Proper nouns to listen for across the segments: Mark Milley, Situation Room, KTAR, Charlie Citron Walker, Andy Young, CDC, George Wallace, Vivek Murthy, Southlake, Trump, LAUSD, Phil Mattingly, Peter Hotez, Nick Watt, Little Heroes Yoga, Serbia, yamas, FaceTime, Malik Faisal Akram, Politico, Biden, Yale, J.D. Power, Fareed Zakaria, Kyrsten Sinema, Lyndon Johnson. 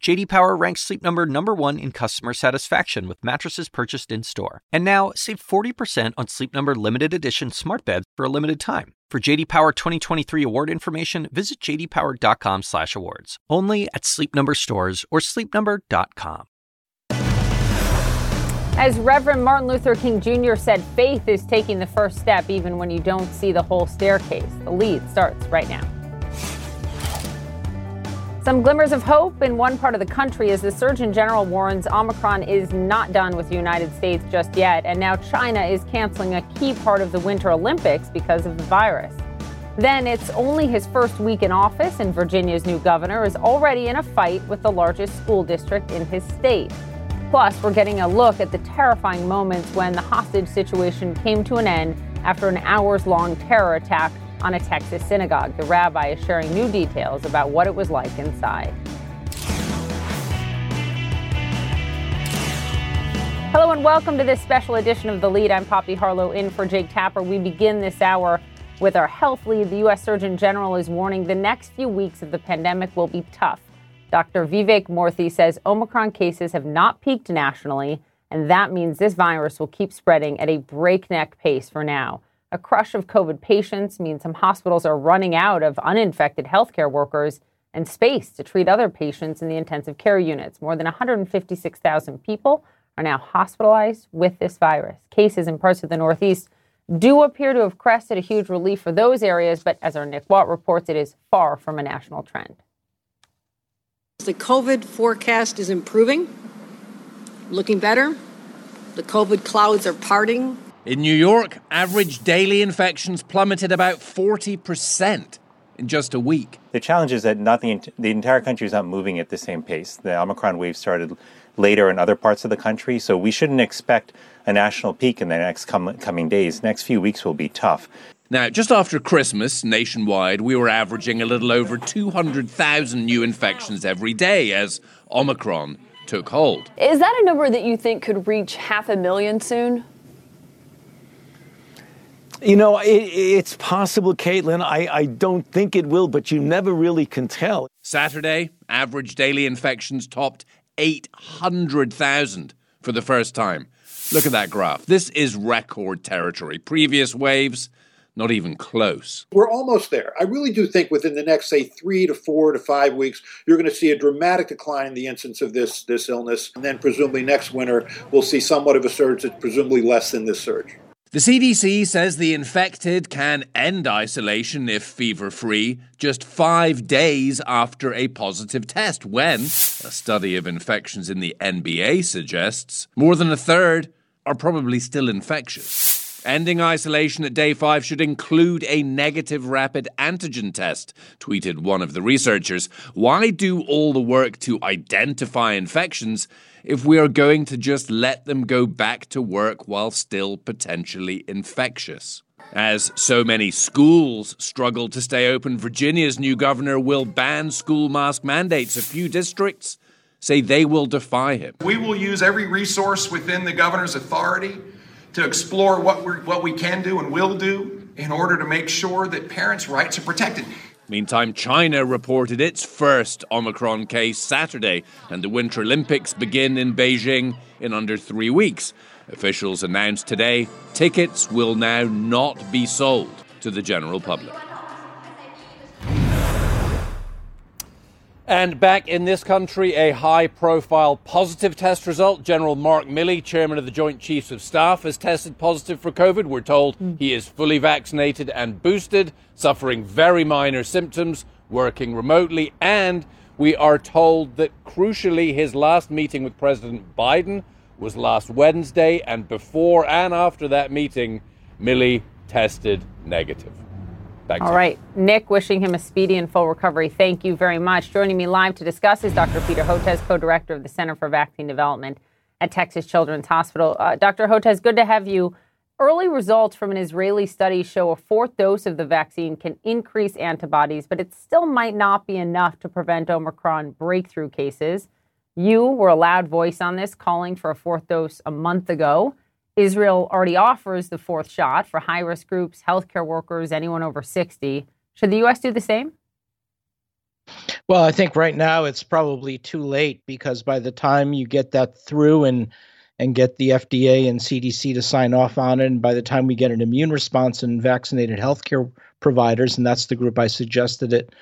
J.D. Power ranks Sleep Number number one in customer satisfaction with mattresses purchased in-store. And now, save 40% on Sleep Number limited edition smart beds for a limited time. For J.D. Power 2023 award information, visit jdpower.com/awards. Only at Sleep Number stores or sleepnumber.com. As Reverend Martin Luther King Jr. said, faith is taking the first step even when you don't see the whole staircase. The lead starts right now. Some glimmers of hope in one part of the country as the Surgeon General warns Omicron is not done with the United States just yet, and now China is canceling a key part of the Winter Olympics because of the virus. Then it's only his first week in office, and Virginia's new governor is already in a fight with the largest school district in his state. Plus, we're getting a look at the terrifying moments when the hostage situation came to an end after an hours-long terror attack on a Texas synagogue. The rabbi is sharing new details about what it was like inside. Hello and welcome to this special edition of The Lead. I'm Poppy Harlow in for Jake Tapper. We begin this hour with our health lead. The U.S. Surgeon General is warning the next few weeks of the pandemic will be tough. Dr. Vivek Murthy says Omicron cases have not peaked nationally, and that means this virus will keep spreading at a breakneck pace for now. A crush of COVID patients means some hospitals are running out of uninfected healthcare workers and space to treat other patients in the intensive care units. More than 156,000 people are now hospitalized with this virus. Cases in parts of the Northeast do appear to have crested, a huge relief for those areas, but as our Nick Watt reports, it is far from a national trend. The COVID forecast is improving, looking better. The COVID clouds are parting. In New York, average daily infections plummeted about 40% in just a week. The challenge is that the entire country is not moving at the same pace. The Omicron wave started later in other parts of the country, so we shouldn't expect a national peak in the next coming days. Next few weeks will be tough. Now, just after Christmas, nationwide, we were averaging a little over 200,000 new infections every day as Omicron took hold. Is that a number that you think could reach 500,000 soon? You know, it's possible, Caitlin. I don't think it will, but you never really can tell. Saturday, average daily infections topped 800,000 for the first time. Look at that graph. This is record territory. Previous waves, not even close. We're almost there. I really do think within the next, say, 3 to 4 to 5 weeks, you're going to see a dramatic decline in the incidence of this illness. And then presumably next winter, we'll see somewhat of a surge that's presumably less than this surge. The CDC says the infected can end isolation if fever-free just 5 days after a positive test, when, a study of infections in the NBA suggests, more than a third are probably still infectious. Ending isolation at day 5 should include a negative rapid antigen test, tweeted one of the researchers. Why do all the work to identify infections if we are going to just let them go back to work while still potentially infectious? As so many schools struggle to stay open, Virginia's new governor will ban school mask mandates. A few districts say they will defy him. We will use every resource within the governor's authority to explore what we can do and will do in order to make sure that parents' rights are protected. Meantime, China reported its first Omicron case Saturday, and the Winter Olympics begin in Beijing in under 3 weeks. Officials announced today tickets will now not be sold to the general public. And back in this country, a high-profile positive test result. General Mark Milley, chairman of the Joint Chiefs of Staff, has tested positive for COVID. We're told he is fully vaccinated and boosted, suffering very minor symptoms, working remotely. And we are told that, crucially, his last meeting with President Biden was last Wednesday. And before and after that meeting, Milley tested negative. Thanks. All right, Nick, wishing him a speedy and full recovery. Thank you very much. Joining me live to discuss is Dr. Peter Hotez, co-director of the Center for Vaccine Development at Texas Children's Hospital. Dr. Hotez, good to have you. Early results from an Israeli study show a fourth dose of the vaccine can increase antibodies, but it still might not be enough to prevent Omicron breakthrough cases. You were a loud voice on this, calling for a fourth dose a month ago. Israel already offers the fourth shot for high-risk groups, healthcare workers, anyone over 60. Should the U.S. do the same? Well, I think right now it's probably too late, because by the time you get that through and get the FDA and CDC to sign off on it, and by the time we get an immune response and vaccinated healthcare providers, and that's the group I suggested it,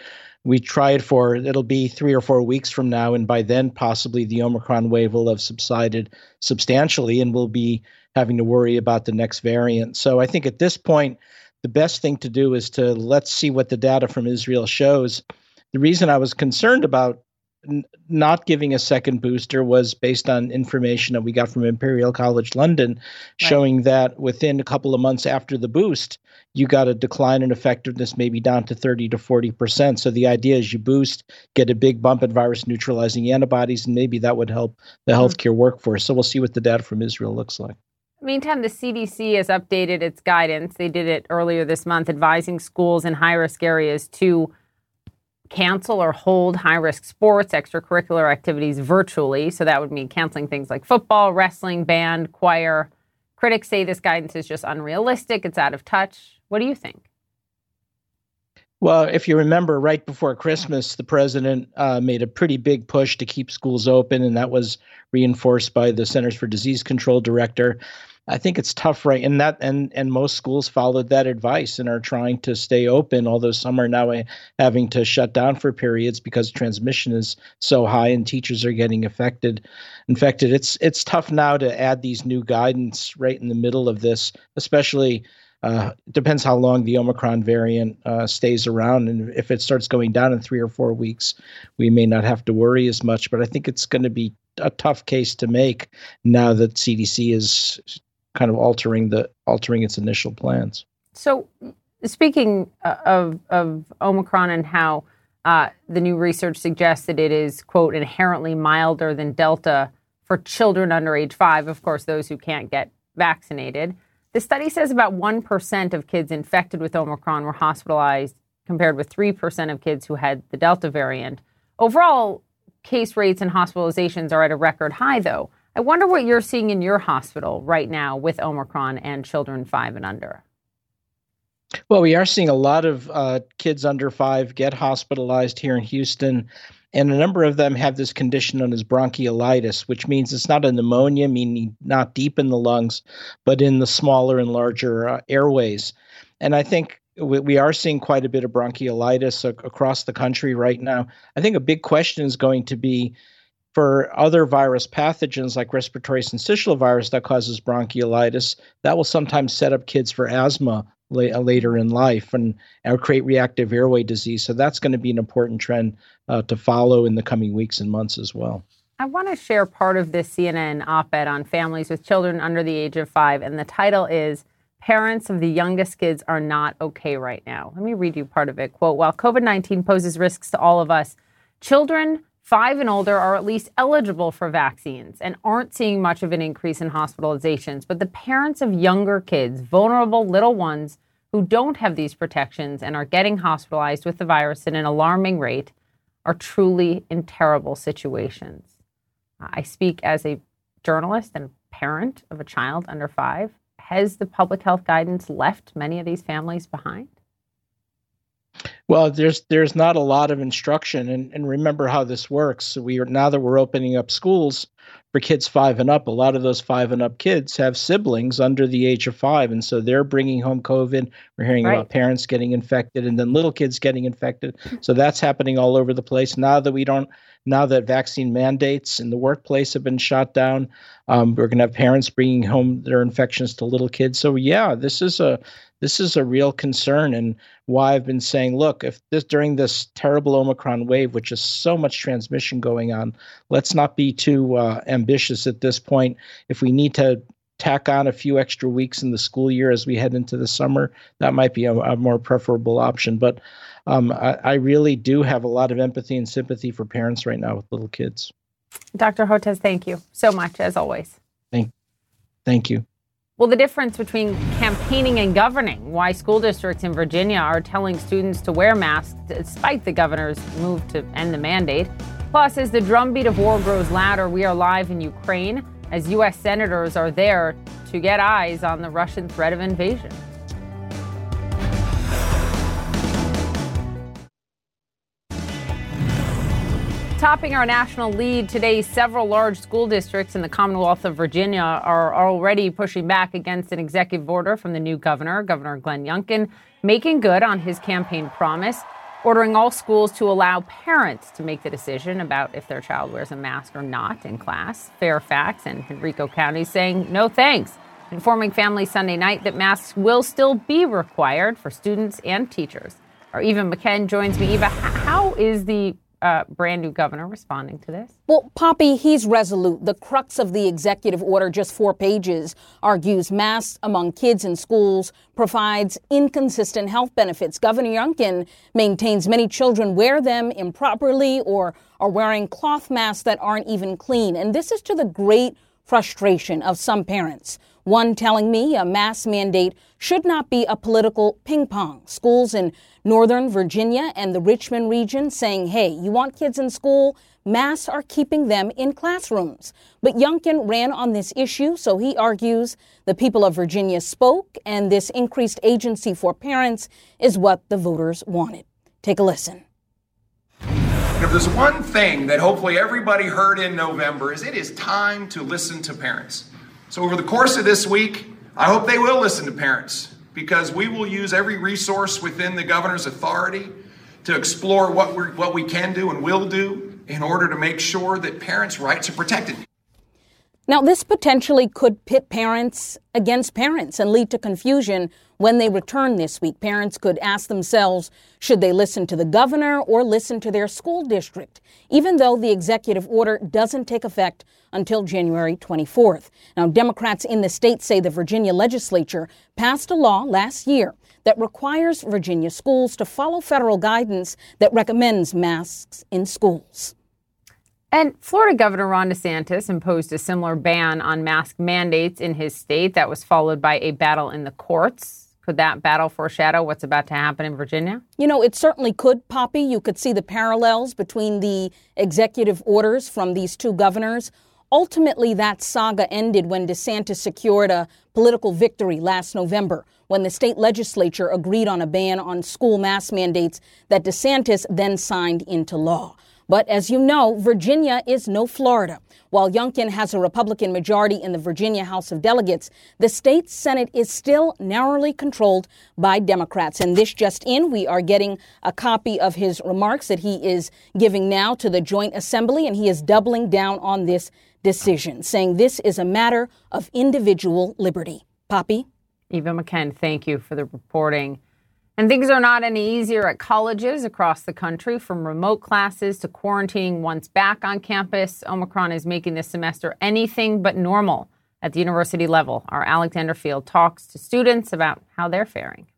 we tried for, it'll be 3 or 4 weeks from now, and by then possibly the Omicron wave will have subsided substantially, and we'll be having to worry about the next variant. So I think at this point, the best thing to do is to let's see what the data from Israel shows. The reason I was concerned about not giving a second booster was based on information that we got from Imperial College London, right, showing that within a couple of months after the boost, you got a decline in effectiveness, maybe down to 30% to 40%. So the idea is you boost, get a big bump in virus neutralizing antibodies, and maybe that would help the healthcare workforce. So we'll see what the data from Israel looks like. Meantime, the CDC has updated its guidance. They did it earlier this month, advising schools in high-risk areas to cancel or hold high-risk sports, extracurricular activities virtually. So that would mean canceling things like football, wrestling, band, choir. Critics say this guidance is just unrealistic. It's out of touch. What do you think? Well, if you remember, right before Christmas, the president made a pretty big push to keep schools open, and that was reinforced by the Centers for Disease Control director. I think it's tough, right? And that, and most schools followed that advice and are trying to stay open, although some are now having to shut down for periods because transmission is so high and teachers are getting infected. It's tough now to add these new guidance right in the middle of this, especially depends how long the Omicron variant stays around. And if it starts going down in 3 or 4 weeks, we may not have to worry as much. But I think it's going to be a tough case to make now that CDC is kind of altering its initial plans. So speaking of Omicron and how the new research suggests that it is, quote, inherently milder than Delta for children under age 5, of course, those who can't get vaccinated. The study says about 1% of kids infected with Omicron were hospitalized, compared with 3% of kids who had the Delta variant. Overall, case rates and hospitalizations are at a record high, though. I wonder what you're seeing in your hospital right now with Omicron and children 5 and under. Well, we are seeing a lot of kids under 5 get hospitalized here in Houston, and a number of them have this condition known as bronchiolitis, which means it's not a pneumonia, meaning not deep in the lungs, but in the smaller and larger airways. And I think we are seeing quite a bit of bronchiolitis across the country right now. I think a big question is going to be, for other virus pathogens like respiratory syncytial virus that causes bronchiolitis, that will sometimes set up kids for asthma later in life and create reactive airway disease. So that's going to be an important trend to follow in the coming weeks and months as well. I want to share part of this CNN op-ed on families with children under the age of 5, and the title is "Parents of the Youngest Kids Are Not Okay Right Now." Let me read you part of it. Quote, "While COVID-19 poses risks to all of us, children 5 and older are at least eligible for vaccines and aren't seeing much of an increase in hospitalizations. But the parents of younger kids, vulnerable little ones who don't have these protections and are getting hospitalized with the virus at an alarming rate, are truly in terrible situations. I speak as a journalist and parent of a child under 5. Has the public health guidance left many of these families behind?" Well, there's not a lot of instruction, and remember how this works. So we are, now that we're opening up schools for kids 5 and up, a lot of those 5 and up kids have siblings under the age of 5, and so they're bringing home COVID. We're hearing about parents getting infected, and then little kids getting infected. So that's happening all over the place. Now that vaccine mandates in the workplace have been shot down, we're going to have parents bringing home their infections to little kids. So yeah, this is a real concern, and why I've been saying, look, if this during this terrible Omicron wave, which is so much transmission going on, let's not be too ambitious at this point. If we need to tack on a few extra weeks in the school year as we head into the summer, that might be a more preferable option. But I really do have a lot of empathy and sympathy for parents right now with little kids. Dr. Hotez, thank you so much, as always. Thank you. Well, the difference between campaigning and governing, why school districts in Virginia are telling students to wear masks despite the governor's move to end the mandate. Plus, as the drumbeat of war grows louder, we are live in Ukraine as U.S. senators are there to get eyes on the Russian threat of invasion. Topping our national lead today, several large school districts in the Commonwealth of Virginia are already pushing back against an executive order from the new governor, Governor Glenn Youngkin, making good on his campaign promise, ordering all schools to allow parents to make the decision about if their child wears a mask or not in class. Fairfax and Henrico County saying no thanks, informing families Sunday night that masks will still be required for students and teachers. Our Eva McKend joins me. Eva, how is the brand new governor responding to this? Well, Poppy, he's resolute. The crux of the executive order, just 4 pages, argues masks among kids in schools provides inconsistent health benefits. Governor Youngkin maintains many children wear them improperly or are wearing cloth masks that aren't even clean. And this is to the great frustration of some parents. One telling me a mask mandate should not be a political ping pong. Schools in Northern Virginia and the Richmond region saying, hey, you want kids in school? Masks are keeping them in classrooms. But Youngkin ran on this issue, so he argues the people of Virginia spoke, and this increased agency for parents is what the voters wanted. Take a listen. If there's one thing that hopefully everybody heard in November is it is time to listen to parents. So over the course of this week, I hope they will listen to parents, because we will use every resource within the governor's authority to explore what we can do and will do in order to make sure that parents' rights are protected. Now, this potentially could pit parents against parents and lead to confusion when they return this week. Parents could ask themselves, should they listen to the governor or listen to their school district, even though the executive order doesn't take effect until January 24th. Now, Democrats in the state say the Virginia legislature passed a law last year that requires Virginia schools to follow federal guidance that recommends masks in schools. And Florida Governor Ron DeSantis imposed a similar ban on mask mandates in his state. That was followed by a battle in the courts. Could that battle foreshadow what's about to happen in Virginia? You know, it certainly could, Poppy. You could see the parallels between the executive orders from these two governors. Ultimately, that saga ended when DeSantis secured a political victory last November, when the state legislature agreed on a ban on school mask mandates that DeSantis then signed into law. But as you know, Virginia is no Florida. While Youngkin has a Republican majority in the Virginia House of Delegates, the state Senate is still narrowly controlled by Democrats. And this just in, we are getting a copy of his remarks that he is giving now to the Joint Assembly, and he is doubling down on this decision, saying this is a matter of individual liberty. Poppy? Eva McKend, thank you for the reporting. And things are not any easier at colleges across the country, from remote classes to quarantining once back on campus. Omicron is making this semester anything but normal at the university level. Our Alexander Field talks to students about how they're faring.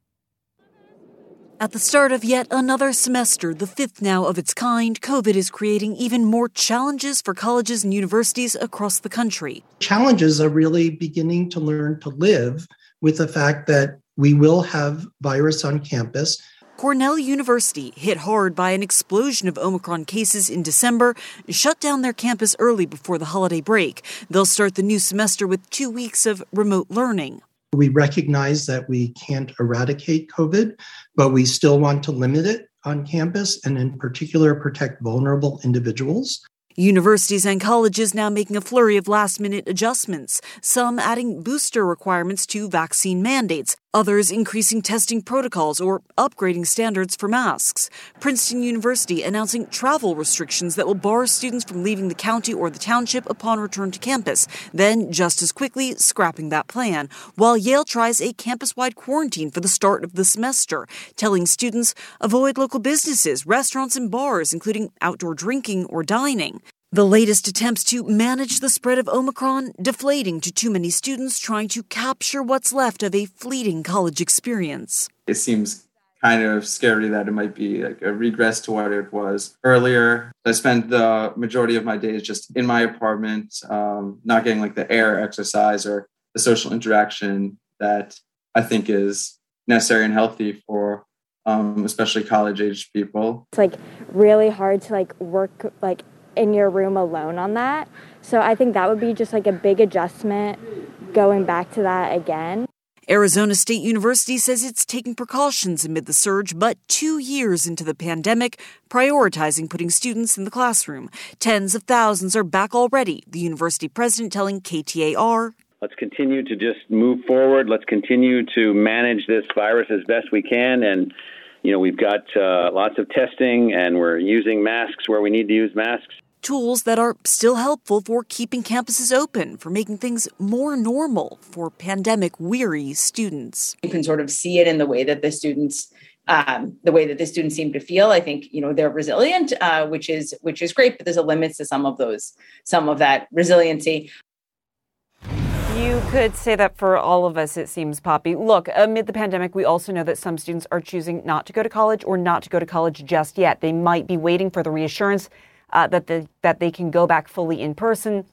At the start of yet another semester, the 5th now of its kind, COVID is creating even more challenges for colleges and universities across the country. Colleges are really beginning to learn to live with the fact that we will have virus on campus. Cornell University, hit hard by an explosion of Omicron cases in December, shut down their campus early before the holiday break. They'll start the new semester with 2 weeks of remote learning. We recognize that we can't eradicate COVID, but we still want to limit it on campus and in particular protect vulnerable individuals. Universities and colleges now making a flurry of last-minute adjustments, some adding booster requirements to vaccine mandates, others increasing testing protocols or upgrading standards for masks. Princeton University announcing travel restrictions that will bar students from leaving the county or the township upon return to campus, then just as quickly scrapping that plan, while Yale tries a campus-wide quarantine for the start of the semester, telling students avoid local businesses, restaurants and bars, including outdoor drinking or dining. The latest attempts to manage the spread of Omicron deflating to too many students trying to capture what's left of a fleeting college experience. It seems kind of scary that it might be like a regress to what it was earlier. I spent the majority of my days just in my apartment, not getting like the air, exercise, or the social interaction that I think is necessary and healthy for especially college-aged people. It's like really hard to like work like in your room alone on that. So I think that would be just like a big adjustment going back to that again. Arizona State University says it's taking precautions amid the surge, but 2 years into the pandemic, prioritizing putting students in the classroom. Tens of thousands are back already, the university president telling KTAR. Let's continue to just move forward. Let's continue to manage this virus as best we can. And, you know, we've got lots of testing and we're using masks where we need to use masks. Tools that are still helpful for keeping campuses open, for making things more normal for pandemic-weary students. You can sort of see it in the way that the students, seem to feel. I think they're resilient, which is great, but there's a limit to some of that resiliency. You could say that for all of us, it seems, Poppy. Look, amid the pandemic, we also know that some students are choosing not to go to college or not to go to college just yet. They might be waiting for the reassurance that they can go back fully in person.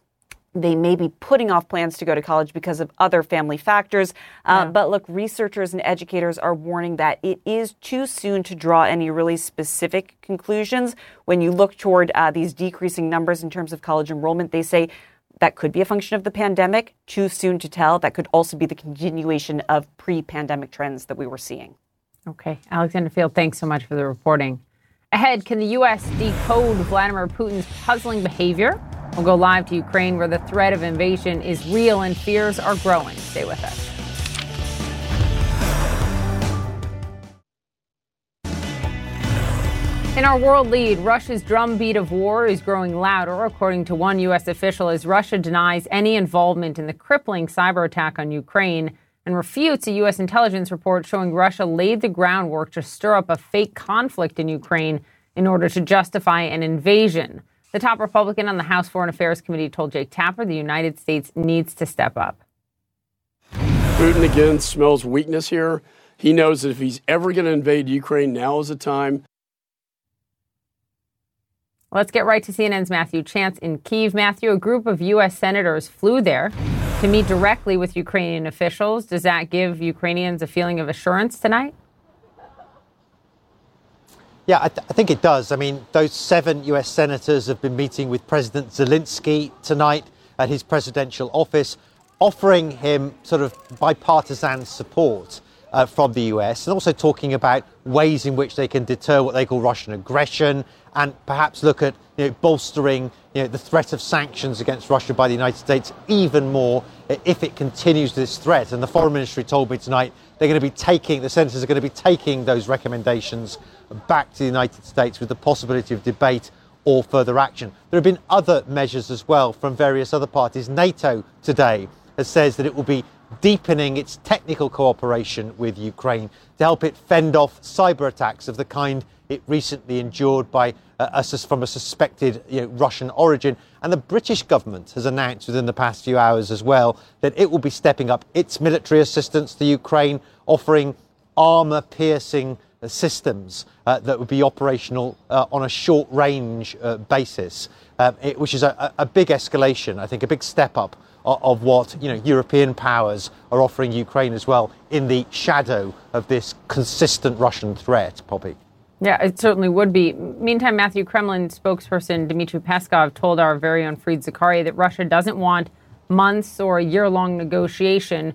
They may be putting off plans to go to college because of other family factors. But look, researchers and educators are warning that it is too soon to draw any really specific conclusions. When you look toward these decreasing numbers in terms of college enrollment, they say that could be a function of the pandemic. Too soon to tell. That could also be the continuation of pre-pandemic trends that we were seeing. Okay. Alexander Field, thanks so much for the reporting. Ahead, can the U.S. decode Vladimir Putin's puzzling behavior? We'll go live to Ukraine, where the threat of invasion is real and fears are growing. Stay with us. In our world lead, Russia's drumbeat of war is growing louder, according to one U.S. official, as Russia denies any involvement in the crippling cyber attack on Ukraine and refutes a U.S. intelligence report showing Russia laid the groundwork to stir up a fake conflict in Ukraine in order to justify an invasion. The top Republican on the House Foreign Affairs Committee told Jake Tapper the United States needs to step up. Putin again smells weakness here. He knows that if he's ever going to invade Ukraine, now is the time. Let's get right to CNN's Matthew Chance in Kyiv. Matthew, a group of U.S. senators flew there to meet directly with Ukrainian officials. Does that give Ukrainians a feeling of assurance tonight? Yeah, I think it does. I mean, those 7 U.S. senators have been meeting with President Zelensky tonight at his presidential office, offering him sort of bipartisan support from the U.S. and also talking about ways in which they can deter what they call Russian aggression and perhaps look at bolstering the threat of sanctions against Russia by the United States even more if it continues this threat. And the foreign ministry told me tonight the senators are going to be taking those recommendations back to the United States with the possibility of debate or further action. There have been other measures as well from various other parties. NATO today has says that it will be deepening its technical cooperation with Ukraine to help it fend off cyber attacks of the kind it recently endured by from a suspected Russian origin. And the British government has announced within the past few hours as well that it will be stepping up its military assistance to Ukraine, offering armour-piercing systems that would be operational on a short-range basis, which is a big escalation, I think, a big step up of what European powers are offering Ukraine as well in the shadow of this consistent Russian threat, Poppy. Yeah, it certainly would be. Meantime, Matthew, Kremlin spokesperson Dmitry Peskov told our very own Fareed Zakaria that Russia doesn't want months or a year-long negotiation.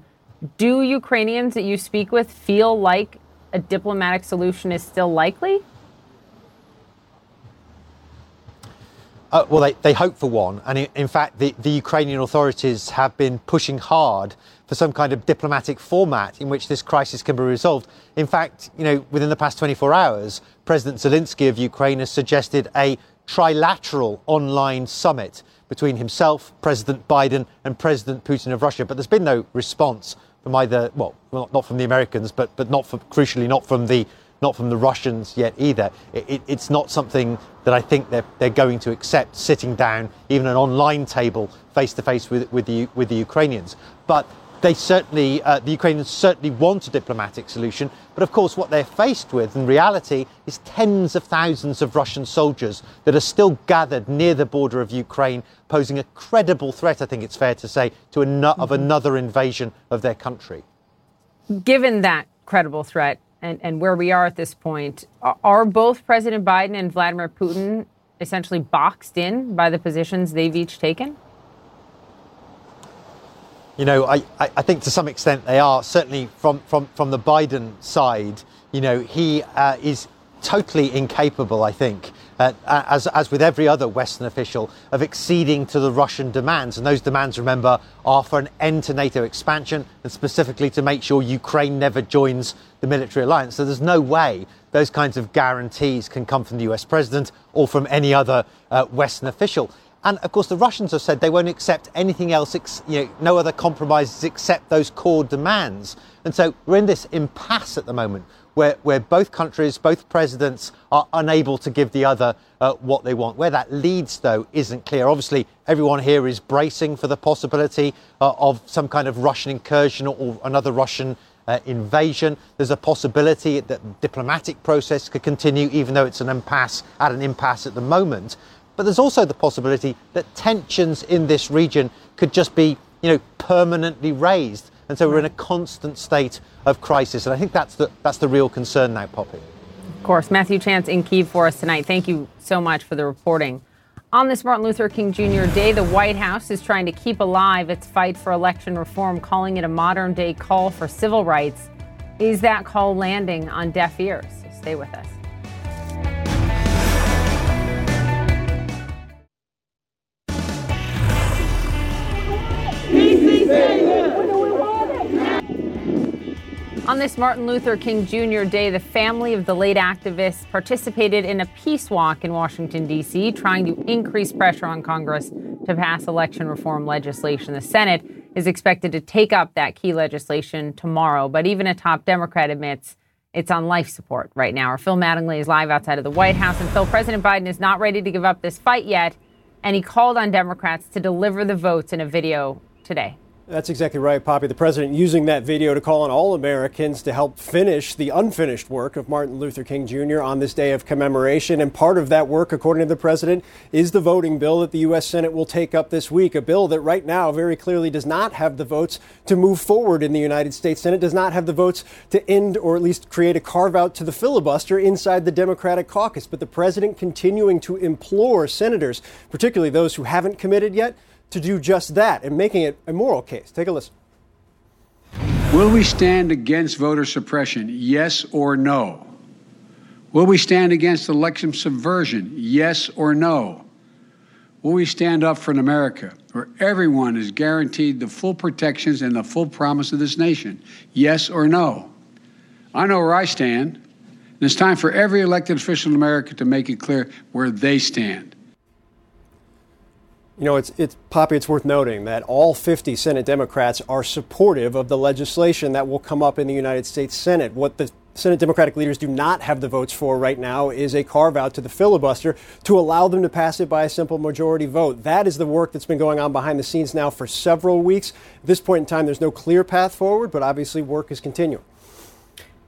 Do Ukrainians that you speak with feel like a diplomatic solution is still likely? Well, they hope for one. And in fact, the Ukrainian authorities have been pushing hard for some kind of diplomatic format in which this crisis can be resolved. In fact, within the past 24 hours, President Zelensky of Ukraine has suggested a trilateral online summit between himself, President Biden and President Putin of Russia. But there's been no response from either, not from the Americans, but not from the Russians yet either. It's not something that I think they're going to accept, sitting down, even an online table, face to face with the Ukrainians. But They certainly, the Ukrainians certainly want a diplomatic solution, but of course what they're faced with in reality is tens of thousands of Russian soldiers that are still gathered near the border of Ukraine, posing a credible threat, I think it's fair to say, to of another invasion of their country. Given that credible threat and where we are at this point, are both President Biden and Vladimir Putin essentially boxed in by the positions they've each taken? You know, I think to some extent they are. Certainly from the Biden side, you know, he is totally incapable, I think, as with every other Western official, of acceding to the Russian demands. And those demands, remember, are for an end to NATO expansion and specifically to make sure Ukraine never joins the military alliance. So there's no way those kinds of guarantees can come from the US president or from any other Western official. And, of course, the Russians have said they won't accept anything else, no other compromises except those core demands. And so we're in this impasse at the moment where both countries, both presidents are unable to give the other what they want. Where that leads, though, isn't clear. Obviously, everyone here is bracing for the possibility of some kind of Russian incursion or another Russian invasion. There's a possibility that the diplomatic process could continue, even though it's an impasse at the moment. But there's also the possibility that tensions in this region could just be, permanently raised. And so we're in a constant state of crisis. And I think that's the real concern now, Poppy. Of course. Matthew Chance in Kyiv for us tonight. Thank you so much for the reporting. On this Martin Luther King Jr. Day, the White House is trying to keep alive its fight for election reform, calling it a modern-day call for civil rights. Is that call landing on deaf ears? So stay with us. On this Martin Luther King Jr. Day, the family of the late activist participated in a peace walk in Washington, D.C., trying to increase pressure on Congress to pass election reform legislation. The Senate is expected to take up that key legislation tomorrow, but even a top Democrat admits it's on life support right now. Our Phil Mattingly is live outside of the White House. And Phil, President Biden is not ready to give up this fight yet, and he called on Democrats to deliver the votes in a video today. That's exactly right, Poppy. The president using that video to call on all Americans to help finish the unfinished work of Martin Luther King Jr. on this day of commemoration. And part of that work, according to the president, is the voting bill that the U.S. Senate will take up this week, a bill that right now very clearly does not have the votes to move forward in the United States Senate, does not have the votes to end or at least create a carve out to the filibuster inside the Democratic caucus. But the president continuing to implore senators, particularly those who haven't committed yet, to do just that and making it a moral case. Take a listen. Will we stand against voter suppression? Yes or no? Will we stand against election subversion? Yes or no? Will we stand up for an America where everyone is guaranteed the full protections and the full promise of this nation? Yes or no? I know where I stand, and it's time for every elected official in America to make it clear where they stand. You know, it's Poppy, it's worth noting that all 50 Senate Democrats are supportive of the legislation that will come up in the United States Senate. What the Senate Democratic leaders do not have the votes for right now is a carve out to the filibuster to allow them to pass it by a simple majority vote. That is the work that's been going on behind the scenes now for several weeks. At this point in time, there's no clear path forward, but obviously work is continuing.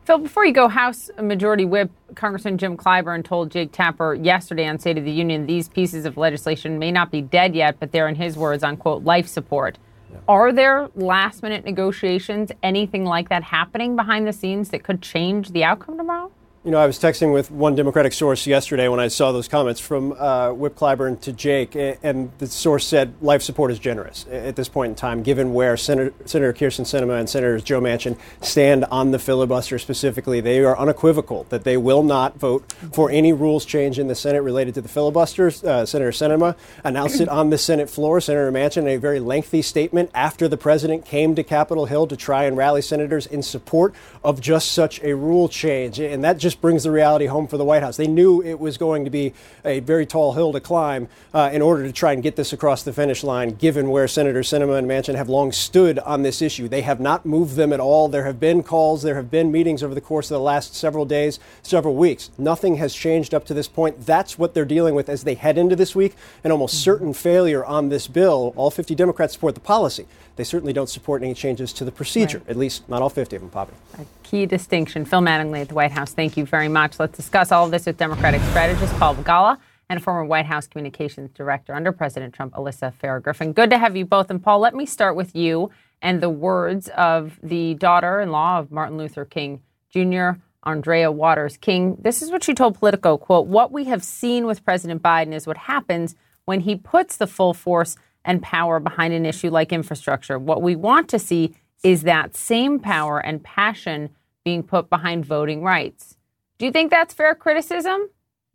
Phil, before you go, House Majority Whip Congressman Jim Clyburn told Jake Tapper yesterday on State of the Union these pieces of legislation may not be dead yet, but they're, in his words, on, quote, life support. Yeah. Are there last-minute negotiations, anything like that happening behind the scenes that could change the outcome tomorrow? You know, I was texting with one Democratic source yesterday when I saw those comments from Whip Clyburn to Jake, and the source said life support is generous at this point in time, given where Senator Kyrsten Sinema and Senators Joe Manchin stand on the filibuster specifically. They are unequivocal that they will not vote for any rules change in the Senate related to the filibuster. Senator Sinema announced it on the Senate floor. Senator Manchin, a very lengthy statement after the president came to Capitol Hill to try and rally senators in support of just such a rule change. And that just just brings the reality home for the White House. They knew it was going to be a very tall hill to climb in order to try and get this across the finish line, given where Senator Sinema and Manchin have long stood on this issue. They have not moved them at all. There have been calls. There have been meetings over the course of the last several days, several weeks. Nothing has changed up to this point. That's what they're dealing with as they head into this week, an almost certain failure on this bill. All 50 Democrats support the policy. They certainly don't support any changes to the procedure, right. At least not all 50 of them, Poppy. A key distinction. Phil Mattingly at the White House, thank you very much. Let's discuss all of this with Democratic strategist Paul Begala and former White House communications director under President Trump, Alyssa Farah-Griffin. Good to have you both. And Paul, let me start with you and the words of the daughter-in-law of Martin Luther King Jr., Andrea Waters King. This is what she told Politico, quote, "What we have seen with President Biden is what happens when he puts the full force and power behind an issue like infrastructure. What we want to see is that same power and passion being put behind voting rights." Do you think that's fair criticism?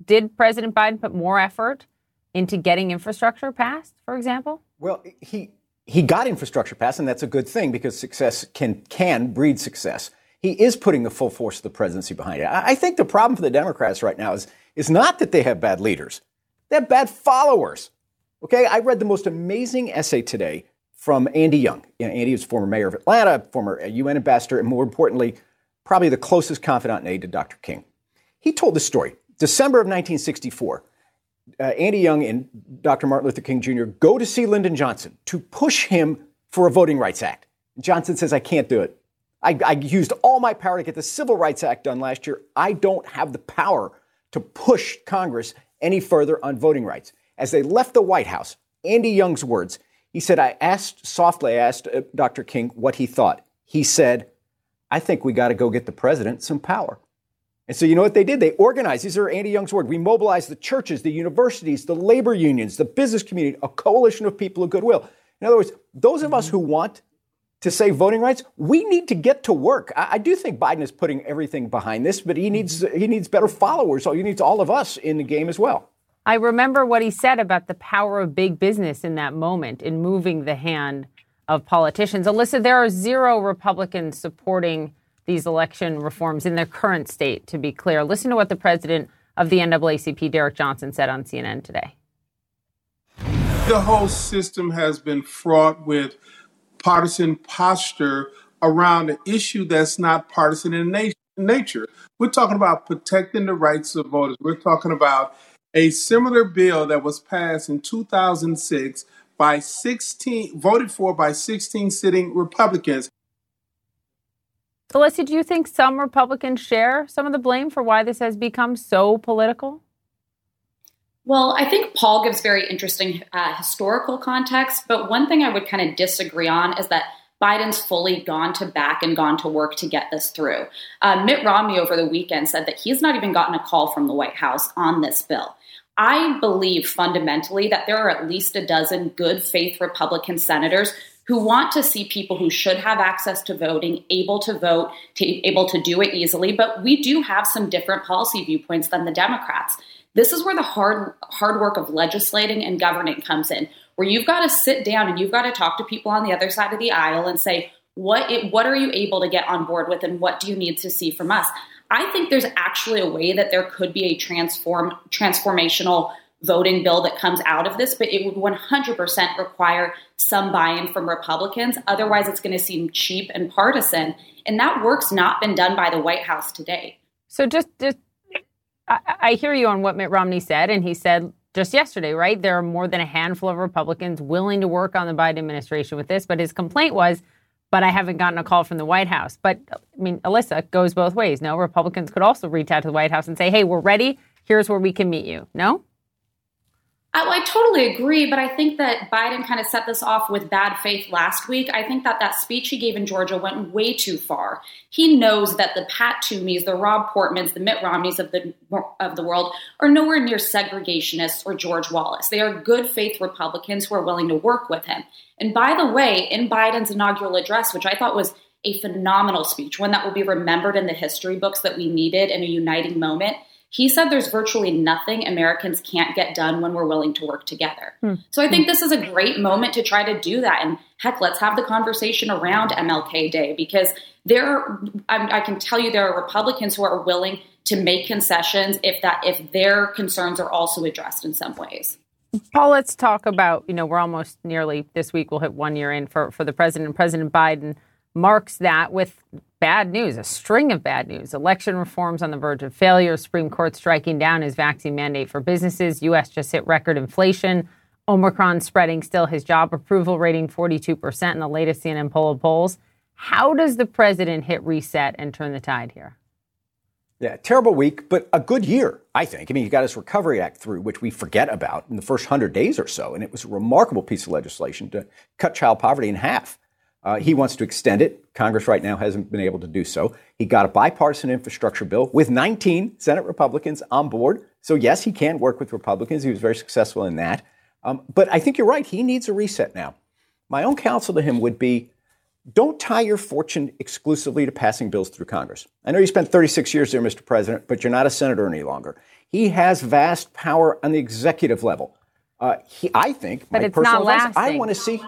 Did President Biden put more effort into getting infrastructure passed, for example? Well, he got infrastructure passed, and that's a good thing because success can breed success. He is putting the full force of the presidency behind it. I think the problem for the Democrats right now is not that they have bad leaders. They have bad followers. Okay, I read the most amazing essay today from Andy Young. You know, Andy was former mayor of Atlanta, former UN ambassador, and more importantly, probably the closest confidant and aide to Dr. King. He told this story. December of 1964, Andy Young and Dr. Martin Luther King Jr. go to see Lyndon Johnson to push him for a Voting Rights Act. Johnson says, "I can't do it. I used all my power to get the Civil Rights Act done last year. I don't have the power to push Congress any further on voting rights." As they left the White House, Andy Young's words, he said, I asked Dr. King what he thought. He said, "I think we got to go get the president some power." And so you know what they did? They organized. These are Andy Young's words. "We mobilized the churches, the universities, the labor unions, the business community, a coalition of people of goodwill." In other words, those of us who want to say voting rights, we need to get to work. I do think Biden is putting everything behind this, but he needs better followers. So he needs all of us in the game as well. I remember what he said about the power of big business in that moment in moving the hand of politicians. Alyssa, there are zero Republicans supporting these election reforms in their current state, to be clear. Listen to what the president of the NAACP, Derek Johnson, said on CNN today. "The whole system has been fraught with partisan posture around an issue that's not partisan in nature. We're talking about protecting the rights of voters. We're talking about a similar bill that was passed in 2006 by 16, voted for by 16 sitting Republicans." Alyssa, do you think some Republicans share some of the blame for why this has become so political? Well, I think Paul gives very interesting historical context, but one thing I would kind of disagree on is that Biden's fully gone to work to get this through. Mitt Romney over the weekend said that he's not even gotten a call from the White House on this bill. I believe fundamentally that there are at least a dozen good faith Republican senators who want to see people who should have access to voting able to do it easily. But we do have some different policy viewpoints than the Democrats. This is where the hard work of legislating and governing comes in, where you've got to sit down and you've got to talk to people on the other side of the aisle and say, what are you able to get on board with and what do you need to see from us? I think there's actually a way that there could be a transformational voting bill that comes out of this, but it would 100% require some buy-in from Republicans. Otherwise, it's going to seem cheap and partisan. And that work's not been done by the White House today. So I hear you on what Mitt Romney said, and he said just yesterday, right, there are more than a handful of Republicans willing to work on the Biden administration with this. But his complaint was, but I haven't gotten a call from the White House. But, I mean, Alyssa, it goes both ways. No, Republicans could also reach out to the White House and say, hey, we're ready. Here's where we can meet you. No? I totally agree, but I think that Biden kind of set this off with bad faith last week. I think that speech he gave in Georgia went way too far. He knows that the Pat Toomeys, the Rob Portmans, the Mitt Romneys of the world are nowhere near segregationists or George Wallace. They are good faith Republicans who are willing to work with him. And by the way, in Biden's inaugural address, which I thought was a phenomenal speech, one that will be remembered in the history books that we needed in a uniting moment, he said there's virtually nothing Americans can't get done when we're willing to work together. So I think this is a great moment to try to do that. And heck, let's have the conversation around MLK Day, because I can tell you there are Republicans who are willing to make concessions if their concerns are also addressed in some ways. Paul, let's talk about, we're almost nearly this week. We'll hit 1 year in for the president. President Biden marks that with bad news, a string of bad news. Election reforms on the verge of failure. Supreme Court striking down his vaccine mandate for businesses. U.S. just hit record inflation. Omicron spreading still, his job approval rating 42% in the latest CNN poll of polls. How does the president hit reset and turn the tide here? Yeah, terrible week, but a good year, I think. You got his Recovery Act through, which we forget about in the first 100 days or so. And it was a remarkable piece of legislation to cut child poverty in half. He wants to extend it. Congress right now hasn't been able to do so. He got a bipartisan infrastructure bill with 19 Senate Republicans on board. So, yes, he can work with Republicans. He was very successful in that. But I think you're right. He needs a reset now. My own counsel to him would be, don't tie your fortune exclusively to passing bills through Congress. I know you spent 36 years there, Mr. President, but you're not a senator any longer. He has vast power on the executive level. I think, but it's not lasting. I want to see.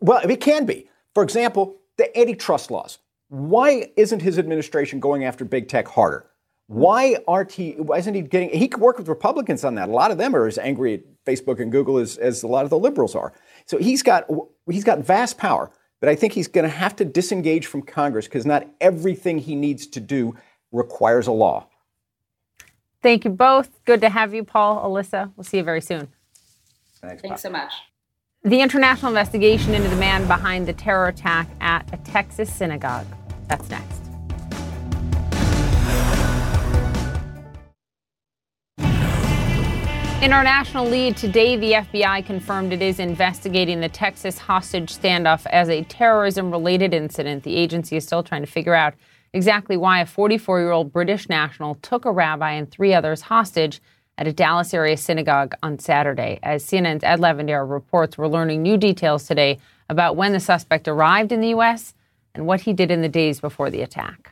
Well, it can be. For example, the antitrust laws. Why isn't his administration going after big tech harder? Why isn't he getting? He could work with Republicans on that. A lot of them are as angry at Facebook and Google as a lot of the liberals are. So he's got vast power. But I think he's going to have to disengage from Congress because not everything he needs to do requires a law. Thank you both. Good to have you, Paul, Alyssa. We'll see you very soon. Thanks so much. The international investigation into the man behind the terror attack at a Texas synagogue. That's next. In our national lead today, the FBI confirmed it is investigating the Texas hostage standoff as a terrorism-related incident. The agency is still trying to figure out exactly why a 44-year-old British national took a rabbi and three others hostage at a Dallas-area synagogue on Saturday. As CNN's Ed Lavender reports, we're learning new details today about when the suspect arrived in the U.S. and what he did in the days before the attack.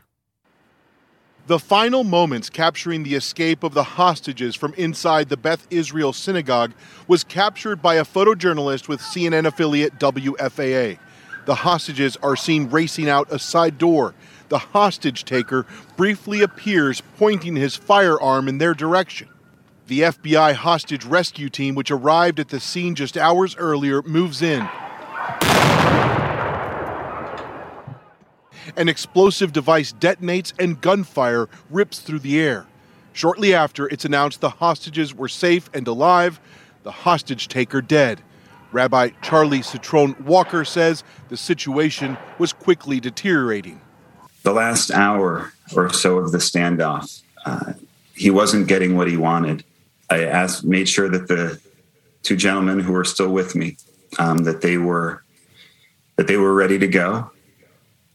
The final moments capturing the escape of the hostages from inside the Beth Israel synagogue was captured by a photojournalist with CNN affiliate WFAA. The hostages are seen racing out a side door. The hostage taker briefly appears, pointing his firearm in their direction. The FBI hostage rescue team, which arrived at the scene just hours earlier, moves in. An explosive device detonates and gunfire rips through the air. Shortly after, it's announced the hostages were safe and alive, the hostage taker dead. Rabbi Charlie Citron Walker says the situation was quickly deteriorating. The last hour or so of the standoff, he wasn't getting what he wanted. I made sure that the two gentlemen who were still with me, that they were ready to go.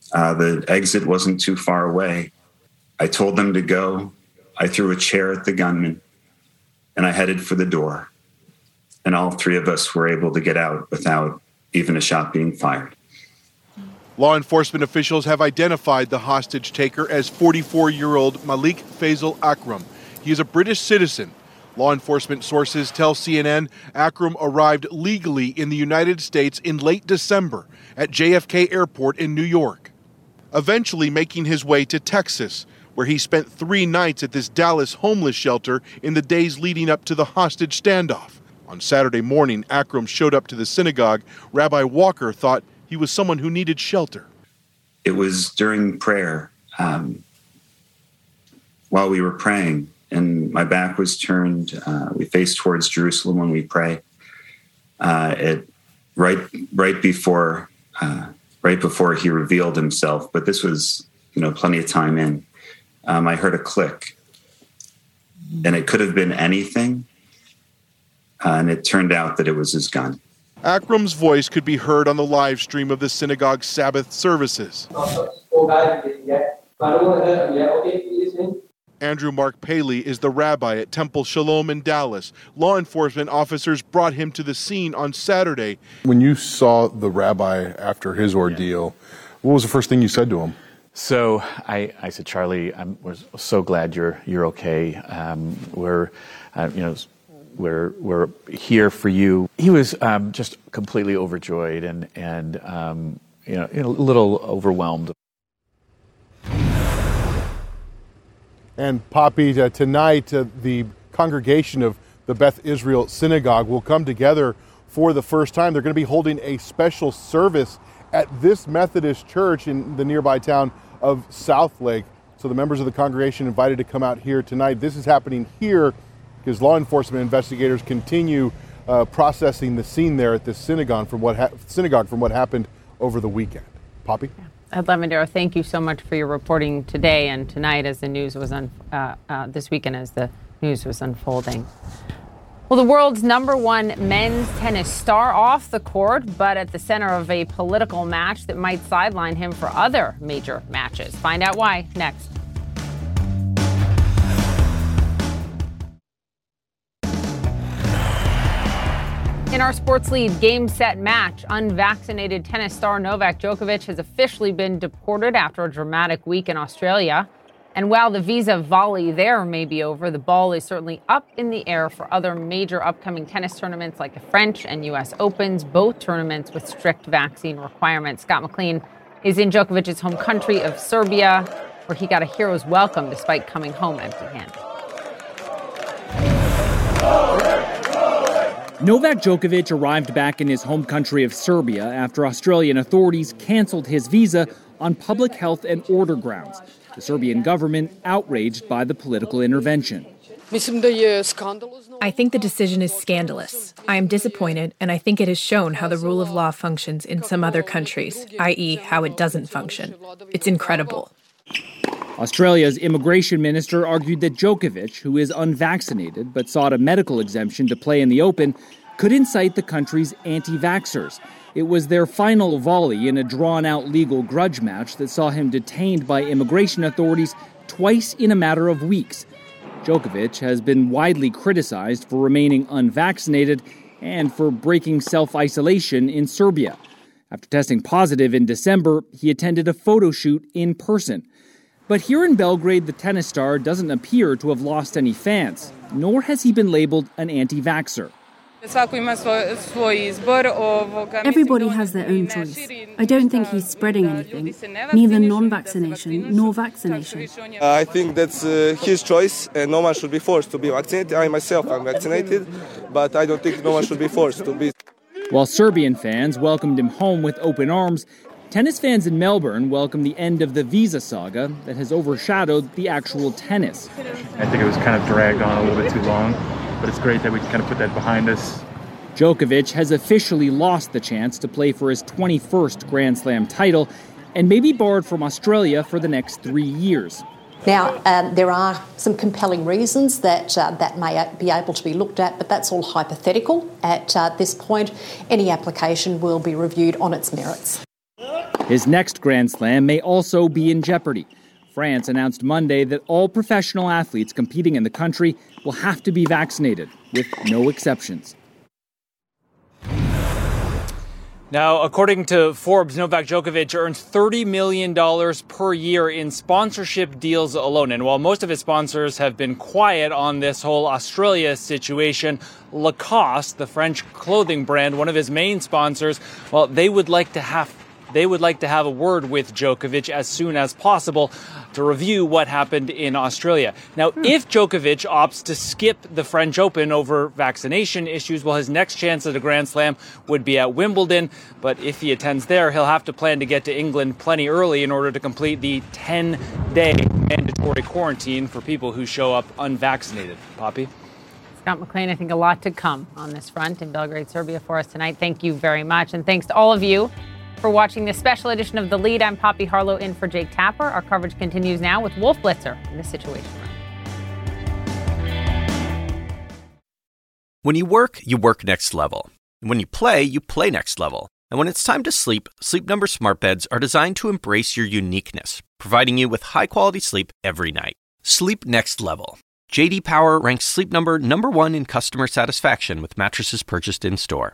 The exit wasn't too far away. I told them to go. I threw a chair at the gunman, and I headed for the door. And all three of us were able to get out without even a shot being fired. Law enforcement officials have identified the hostage taker as 44-year-old Malik Faisal Akram. He is a British citizen. Law enforcement sources tell CNN Akram arrived legally in the United States in late December at JFK Airport in New York, eventually making his way to Texas, where he spent 3 nights at this Dallas homeless shelter in the days leading up to the hostage standoff. On Saturday morning, Akram showed up to the synagogue. Rabbi Walker thought he was someone who needed shelter. It was during prayer, while we were praying, and my back was turned. We faced towards Jerusalem when we pray. Right before he revealed himself, but this was, plenty of time in. I heard a click, and it could have been anything, and it turned out that it was his gun. Akram's voice could be heard on the live stream of the synagogue's Sabbath services. Andrew Mark Paley is the rabbi at Temple Shalom in Dallas. Law enforcement officers brought him to the scene on Saturday. When you saw the rabbi after his ordeal, what was the first thing you said to him? So I said, Charlie, we're so glad you're okay. We're here for you. He was just completely overjoyed and a little overwhelmed. And Poppy, tonight the congregation of the Beth Israel Synagogue will come together for the first time. They're going to be holding a special service at this Methodist church in the nearby town of Southlake. So the members of the congregation invited to come out here tonight. This is happening here because law enforcement investigators continue processing the scene there at this synagogue from what happened over the weekend. Poppy? Ed Lavendero, thank you so much for your reporting today and tonight as the news was this weekend as the news was unfolding. Well, the world's number one men's tennis star off the court, but at the center of a political match that might sideline him for other major matches. Find out why next. In our sports lead, game, set, match, unvaccinated tennis star Novak Djokovic has officially been deported after a dramatic week in Australia. And while the visa volley there may be over, the ball is certainly up in the air for other major upcoming tennis tournaments like the French and U.S. Opens, both tournaments with strict vaccine requirements. Scott McLean is in Djokovic's home country of Serbia, where he got a hero's welcome despite coming home empty-handed. Novak Djokovic arrived back in his home country of Serbia after Australian authorities canceled his visa on public health and order grounds. The Serbian government outraged by the political intervention. I think the decision is scandalous. I am disappointed, and I think it has shown how the rule of law functions in some other countries, i.e. how it doesn't function. It's incredible. Australia's immigration minister argued that Djokovic, who is unvaccinated but sought a medical exemption to play in the Open, could incite the country's anti-vaxxers. It was their final volley in a drawn-out legal grudge match that saw him detained by immigration authorities twice in a matter of weeks. Djokovic has been widely criticized for remaining unvaccinated and for breaking self-isolation in Serbia. After testing positive in December, he attended a photo shoot in person. But here in Belgrade, the tennis star doesn't appear to have lost any fans, nor has he been labeled an anti-vaxxer. Everybody has their own choice. I don't think he's spreading anything, neither non-vaccination nor vaccination. I think that's his choice, and no one should be forced to be vaccinated. I myself am vaccinated, but I don't think no one should be forced to be. While Serbian fans welcomed him home with open arms, tennis fans in Melbourne welcome the end of the visa saga that has overshadowed the actual tennis. I think it was kind of dragged on a little bit too long, but it's great that we can kind of put that behind us. Djokovic has officially lost the chance to play for his 21st Grand Slam title and may be barred from Australia for the next 3 years. Now, there are some compelling reasons that that may be able to be looked at, but that's all hypothetical. At this point, any application will be reviewed on its merits. His next Grand Slam may also be in jeopardy. France announced Monday that all professional athletes competing in the country will have to be vaccinated, with no exceptions. Now, according to Forbes, Novak Djokovic earns $30 million per year in sponsorship deals alone. And while most of his sponsors have been quiet on this whole Australia situation, Lacoste, the French clothing brand, one of his main sponsors, well, they would like to have a word with Djokovic as soon as possible to review what happened in Australia. Now, if Djokovic opts to skip the French Open over vaccination issues, well, his next chance at a Grand Slam would be at Wimbledon. But if he attends there, he'll have to plan to get to England plenty early in order to complete the 10-day mandatory quarantine for people who show up unvaccinated. Poppy? Scott McLean, I think a lot to come on this front in Belgrade, Serbia for us tonight. Thank you very much. And thanks to all of you for watching this special edition of The Lead. I'm Poppy Harlow in for Jake Tapper. Our coverage continues now with Wolf Blitzer in The Situation Room. When you work next level. And when you play next level. And when it's time to sleep, Sleep Number smart beds are designed to embrace your uniqueness, providing you with high-quality sleep every night. Sleep next level. J.D. Power ranks Sleep Number number one in customer satisfaction with mattresses purchased in-store.